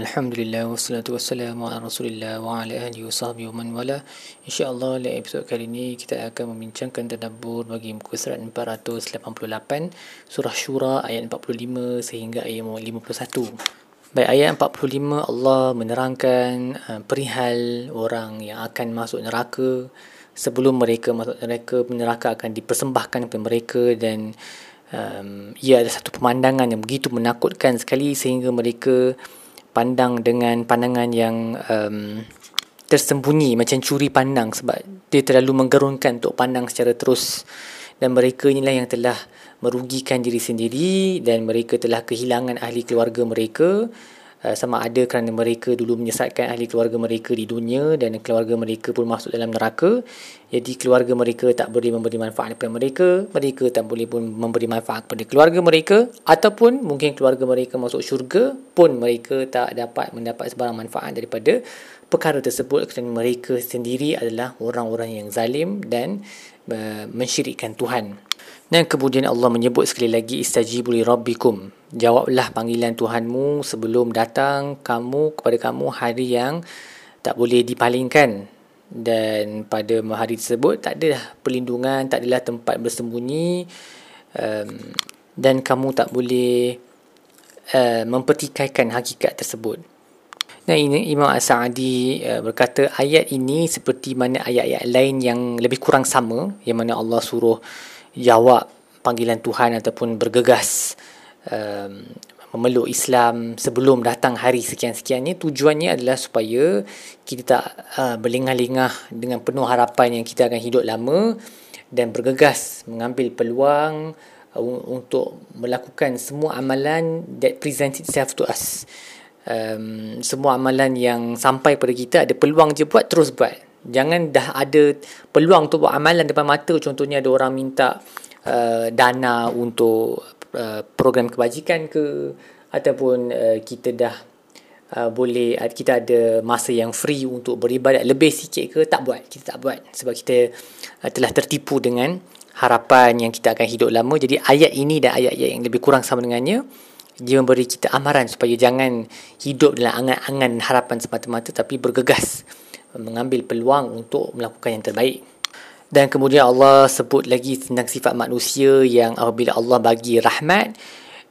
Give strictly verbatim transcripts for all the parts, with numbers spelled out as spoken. Alhamdulillah, wassalatu wassalamu ala rasulillah wa ala ahli wa sahbihi wa man wala. InsyaAllah dalam episod kali ini kita akan membincangkan tadabbur bagi muka surat empat ratus lapan puluh lapan surah Syura ayat empat puluh lima sehingga ayat lima puluh satu. Baik, ayat empat puluh lima Allah menerangkan uh, perihal orang yang akan masuk neraka. Sebelum mereka masuk neraka, neraka akan dipersembahkan kepada mereka dan um, ia adalah satu pemandangan yang begitu menakutkan sekali sehingga mereka pandang dengan pandangan yang um, tersembunyi macam curi pandang sebab dia terlalu menggerunkan untuk pandang secara terus. Dan mereka inilah yang telah merugikan diri sendiri dan mereka telah kehilangan ahli keluarga mereka, sama ada kerana mereka dulu menyesatkan ahli keluarga mereka di dunia dan keluarga mereka pun masuk dalam neraka. Jadi keluarga mereka tak boleh memberi manfaat kepada mereka, mereka tak boleh pun memberi manfaat kepada keluarga mereka, ataupun mungkin keluarga mereka masuk syurga pun mereka tak dapat mendapat sebarang manfaat daripada perkara tersebut kerana mereka sendiri adalah orang-orang yang zalim dan uh, mensyirikkan Tuhan. Dan kemudian Allah menyebut sekali lagi, istajibu li rabbikum, jawablah panggilan Tuhanmu sebelum datang kamu kepada kamu hari yang tak boleh dipalingkan, dan pada hari tersebut tak adalah perlindungan, tak adalah tempat bersembunyi, um, dan kamu tak boleh uh, mempertikaikan hakikat tersebut. Dan ini Imam Asy-Sya'di uh, berkata ayat ini seperti mana ayat-ayat lain yang lebih kurang sama, yang mana Allah suruh jawab panggilan Tuhan ataupun bergegas um, memeluk Islam sebelum datang hari sekian-sekiannya. Tujuannya adalah supaya kita tak uh, berlengah-lengah dengan penuh harapan yang kita akan hidup lama dan bergegas mengambil peluang uh, untuk melakukan semua amalan that presents itself to us. Um, semua amalan yang sampai pada kita, ada peluang je buat, terus buat. Jangan dah ada peluang tu buat amalan depan mata. Contohnya ada orang minta uh, dana untuk uh, program kebajikan ke, ataupun uh, kita dah uh, boleh, kita ada masa yang free untuk beribadat lebih sikit ke, tak buat. Kita tak buat sebab kita uh, telah tertipu dengan harapan yang kita akan hidup lama. Jadi ayat ini dan ayat-ayat yang lebih kurang sama dengannya, dia memberi kita amaran supaya jangan hidup dalam angan-angan harapan semata-mata, tapi bergegas mengambil peluang untuk melakukan yang terbaik. Dan kemudian Allah sebut lagi tentang sifat manusia yang apabila Allah bagi rahmat,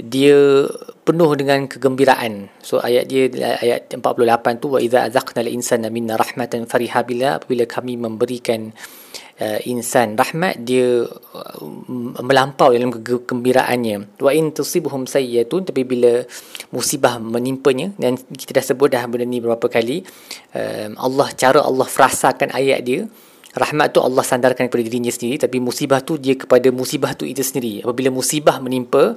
dia penuh dengan kegembiraan. So ayat dia, ayat empat puluh lapan tu, wa idza azaqnal insana minna rahmatan fariha billah, apabila kami memberikan uh, insan rahmat, dia uh, melampau dalam kegembiraannya. Wa in tusibhum sayyi'atun, tapi bila musibah menimpanya, dan kita dah sebut dah benda ni beberapa kali, uh, Allah, cara Allah frasakan ayat dia, rahmat tu Allah sandarkan kepada dirinya sendiri, tapi musibah tu dia kepada musibah tu itu sendiri. Apabila musibah menimpa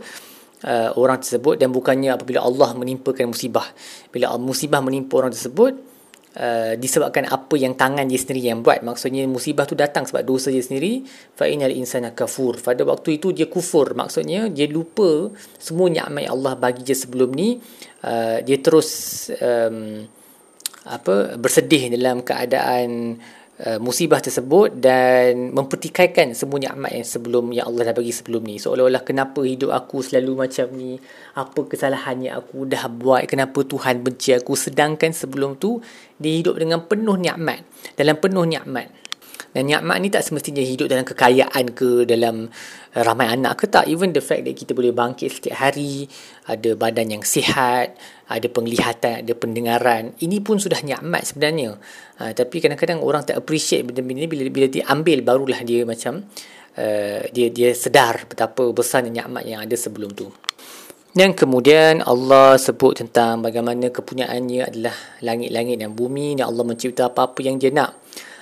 Uh, orang tersebut, dan bukannya apabila Allah menimpakan musibah. Bila musibah menimpa orang tersebut, uh, disebabkan apa yang tangan dia sendiri yang buat. Maksudnya musibah tu datang sebab dosa dia sendiri. Fa'inal insana kafur, pada waktu itu dia kufur. Maksudnya dia lupa semua nikmat yang Allah bagi dia sebelum ni. uh, Dia terus um, apa, bersedih dalam keadaan Uh, musibah tersebut dan mempertikaikan semua nikmat yang sebelum, yang Allah dah bagi sebelum ni. Seolah-olah kenapa hidup aku selalu macam ni, apa kesalahannya aku dah buat, kenapa Tuhan benci aku, sedangkan sebelum tu dia hidup dengan penuh nikmat, dalam penuh nikmat. Dan nikmat ni tak semestinya hidup dalam kekayaan ke, dalam ramai anak ke, tak. Even the fact that kita boleh bangkit setiap hari, ada badan yang sihat, ada penglihatan, ada pendengaran, ini pun sudah nikmat sebenarnya. Ha, tapi kadang-kadang orang tak appreciate benda-benda ni, bila, bila dia ambil barulah dia macam uh, dia dia sedar betapa besarnya nikmat yang ada sebelum tu. Dan kemudian Allah sebut tentang bagaimana kepunyaannya adalah langit-langit dan bumi, dan Allah mencipta apa-apa yang dia nak.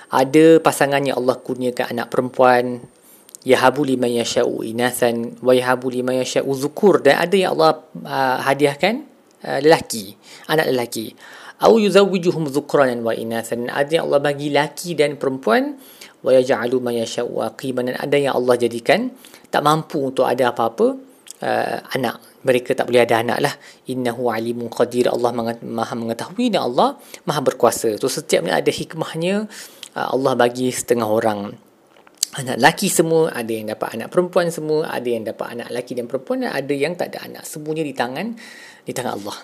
Ada pasangannya Allah kurniakan anak perempuan, yahabu liman yasha'u inasan wa yahabu liman yasha'u zukur, dan ada yang Allah uh, hadiahkan uh, lelaki, anak lelaki, au yuzawwijuhum zukranan wa inasan, ada yang Allah bagi lelaki dan perempuan, wa yaj'alu man yasha'u aqiman, ada yang Allah jadikan tak mampu untuk ada apa-apa uh, anak, mereka tak boleh ada anak lah. Innahu alimun qadir, Allah maha mengetahui dan Allah maha berkuasa. So setiap ni ada hikmahnya. Allah bagi setengah orang anak lelaki semua, ada yang dapat anak perempuan semua, ada yang dapat anak lelaki dan perempuan, dan ada yang tak ada anak. Semuanya di tangan, di tangan Allah.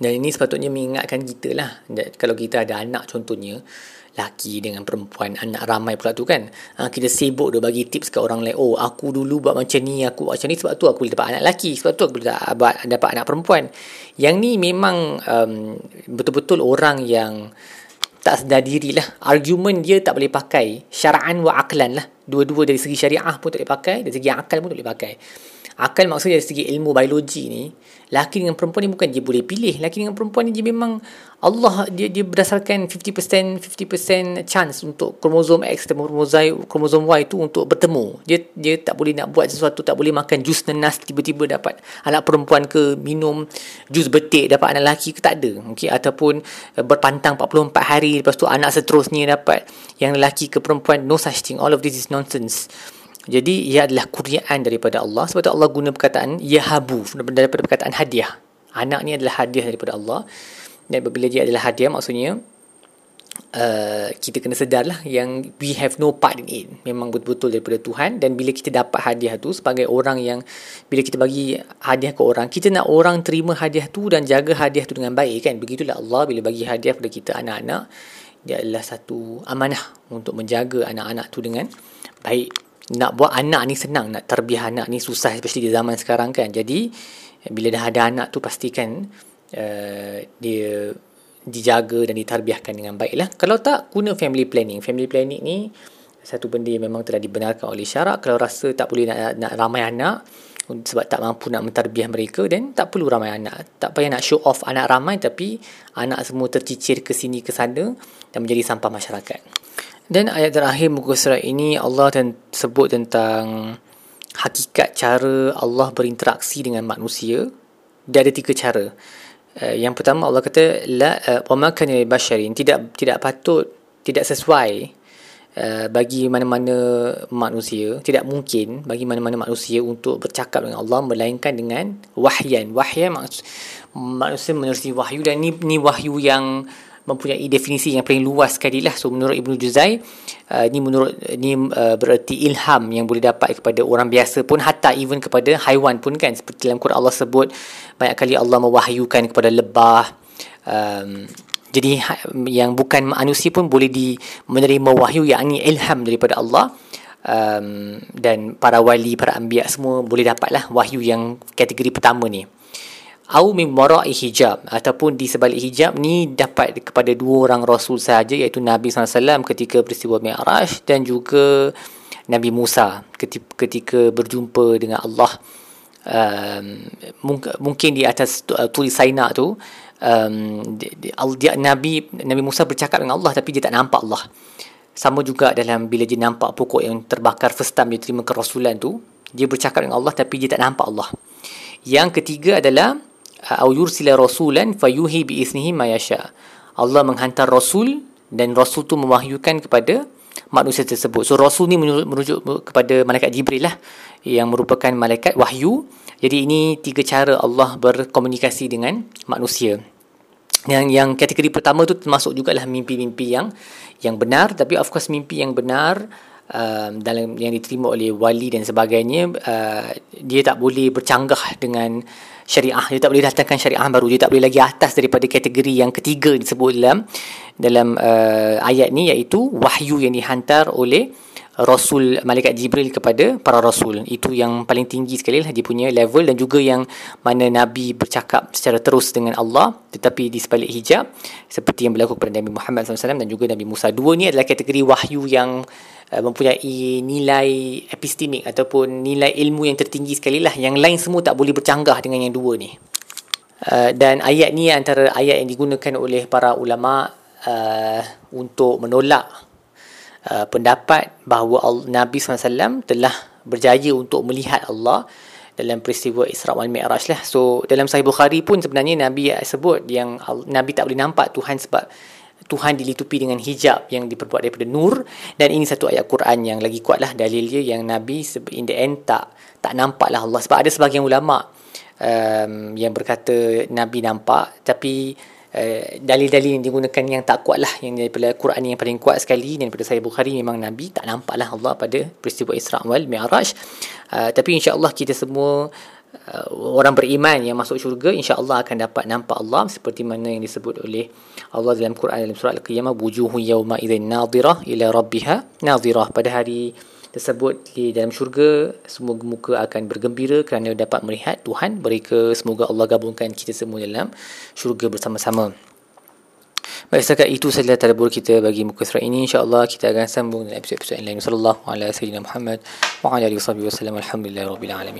Dan ini sepatutnya mengingatkan kita lah. Kalau kita ada anak contohnya, laki dengan perempuan, anak ramai pula tu kan, ha, kita sibuk dia bagi tips ke orang lain. Oh, aku dulu buat macam ni, aku buat macam ni, sebab tu aku boleh dapat anak lelaki, sebab tu aku boleh dapat anak perempuan. Yang ni memang um, betul-betul orang yang tak sedar dirilah. Argument dia tak boleh pakai syara'an wa aklan lah. Dua-dua dari segi syariah pun tak boleh pakai, dari segi akal pun tak boleh pakai. Akal maksudnya dari segi ilmu biologi ni, laki dengan perempuan ni bukan dia boleh pilih. Laki dengan perempuan ni dia memang Allah, dia dia berdasarkan lima puluh peratus chance untuk kromosom X dan kromosom Y tu untuk bertemu. Dia dia tak boleh nak buat sesuatu, tak boleh makan jus nanas tiba-tiba dapat anak perempuan ke, minum jus betik dapat anak lelaki ke, tak ada. Okey, ataupun berpantang empat puluh empat hari lepas tu anak seterusnya dapat yang lelaki ke perempuan. No such thing. All of this is nonsense. Jadi ia adalah kurniaan daripada Allah. Sebab tu Allah guna perkataan yahabu daripada perkataan hadiah. Anak ni adalah hadiah daripada Allah. Dan bila dia adalah hadiah, maksudnya uh, kita kena sedarlah yang we have no part in it. Memang betul-betul daripada Tuhan. Dan bila kita dapat hadiah tu, sebagai orang yang bila kita bagi hadiah ke orang, kita nak orang terima hadiah tu dan jaga hadiah tu dengan baik kan. Begitulah Allah bila bagi hadiah kepada kita anak-anak. Dia adalah satu amanah untuk menjaga anak-anak tu dengan baik. Nak buat anak ni senang, nak terbiah anak ni susah, especially di zaman sekarang kan. Jadi bila dah ada anak tu, pastikan uh, dia dijaga dan ditarbiahkan dengan baik lah. Kalau tak, guna family planning. Family planning ni satu benda yang memang telah dibenarkan oleh syarak. Kalau rasa tak boleh nak, nak ramai anak sebab tak mampu nak mentarbiah mereka, dan tak perlu ramai anak. Tak payah nak show off anak ramai, tapi anak semua tercicir ke sini ke sana dan menjadi sampah masyarakat. Dan ayat terakhir muka surat ini, Allah ten- sebut tentang hakikat cara Allah berinteraksi dengan manusia. Dia ada tiga cara. Uh, yang pertama Allah kata la wa ma kana basharin, tidak tidak patut, tidak sesuai uh, bagi mana-mana manusia, tidak mungkin bagi mana-mana manusia untuk bercakap dengan Allah melainkan dengan wahyan. Wahyan maksud manusia menerusi wahyu, dan ni ni wahyu yang mempunyai definisi yang paling luas sekali lah. So menurut Ibn Juzay, uh, ni menurut ni uh, bererti ilham yang boleh dapat kepada orang biasa pun, hatta even kepada haiwan pun kan. Seperti dalam Quran Allah sebut banyak kali Allah mewahyukan kepada lebah. Um, jadi yang bukan manusia pun boleh di menerima wahyu, yakni ilham daripada Allah. Um, dan para wali, para anbiya semua boleh dapatlah wahyu yang kategori pertama ni. Au min wara'i hijab, ataupun di sebalik hijab ni dapat kepada dua orang Rasul sahaja, iaitu Nabi sallallahu alaihi wasallam ketika peristiwa Mi'raj dan juga Nabi Musa ketika berjumpa dengan Allah um, mungkin di atas Tursina tu. um, dia, Nabi Nabi Musa bercakap dengan Allah tapi dia tak nampak Allah. Sama juga dalam bila dia nampak pokok yang terbakar first time dia terima kerasulan tu, dia bercakap dengan Allah tapi dia tak nampak Allah. Yang ketiga adalah au yursila rasulan fayuhi bi isnihi ma yasha. Allah menghantar rasul dan rasul tu mewahyukan kepada manusia tersebut. So rasul ni merujuk kepada malaikat Jibril lah, yang merupakan malaikat wahyu. Jadi ini tiga cara Allah berkomunikasi dengan manusia. Yang yang kategori pertama tu termasuk jugalah mimpi-mimpi yang yang benar, tapi of course mimpi yang benar Um, dalam yang diterima oleh wali dan sebagainya, uh, dia tak boleh bercanggah dengan syariah. Dia tak boleh datangkan syariah baru. Dia tak boleh lagi atas daripada kategori yang ketiga disebut dalam dalam uh, ayat ni, iaitu wahyu yang dihantar oleh Rasul, malaikat Jibril kepada para Rasul. Itu yang paling tinggi sekali lah dia punya level, dan juga yang mana Nabi bercakap secara terus dengan Allah tetapi di sebalik hijab, seperti yang berlaku kepada Nabi Muhammad sallallahu alaihi wasallam dan juga Nabi Musa. Dua ni adalah kategori wahyu yang mempunyai nilai epistemik ataupun nilai ilmu yang tertinggi sekali lah. Yang lain semua tak boleh bercanggah dengan yang dua ni. Uh, dan ayat ni antara ayat yang digunakan oleh para ulama uh, untuk menolak uh, pendapat bahawa Allah, Nabi sallallahu alaihi wasallam telah berjaya untuk melihat Allah dalam peristiwa Isra' wal-Mi'raj lah. So dalam Sahih Bukhari pun sebenarnya Nabi sebut yang Nabi tak boleh nampak Tuhan sebab Tuhan dilitupi dengan hijab yang diperbuat daripada nur. Dan ini satu ayat Quran yang lagi kuatlah dalilnya, yang Nabi in the end tak tak nampaklah Allah. Sebab ada sebahagian ulama um, yang berkata Nabi nampak, tapi uh, dalil-dalil yang digunakan yang tak kuatlah, yang daripada Quran yang paling kuat sekali daripada Sahih Bukhari, memang Nabi tak nampaklah Allah pada peristiwa Isra' wal Mi'raj. Uh, tapi insya-Allah kita semua uh, orang beriman yang masuk syurga, insya-Allah akan dapat nampak Allah seperti mana yang disebut oleh Allah dalam Quran dalam surah Al-Qiyamah, wujuhu yawma idzin nadhirah ila rabbiha nadhirah. Pada hari tersebut di dalam syurga, semua muka akan bergembira kerana dapat melihat Tuhan mereka. Semoga Allah gabungkan kita semua dalam syurga bersama-sama. Baik, setakat itu sahaja tadabbur kita bagi muka surat ini. InsyaAllah kita akan sambung dalam episod-episod lain. Sallallahu ala sayyidina Muhammad wa ala alihi wa sahbihi wa sallam. Alhamdulillahirabbil alamin.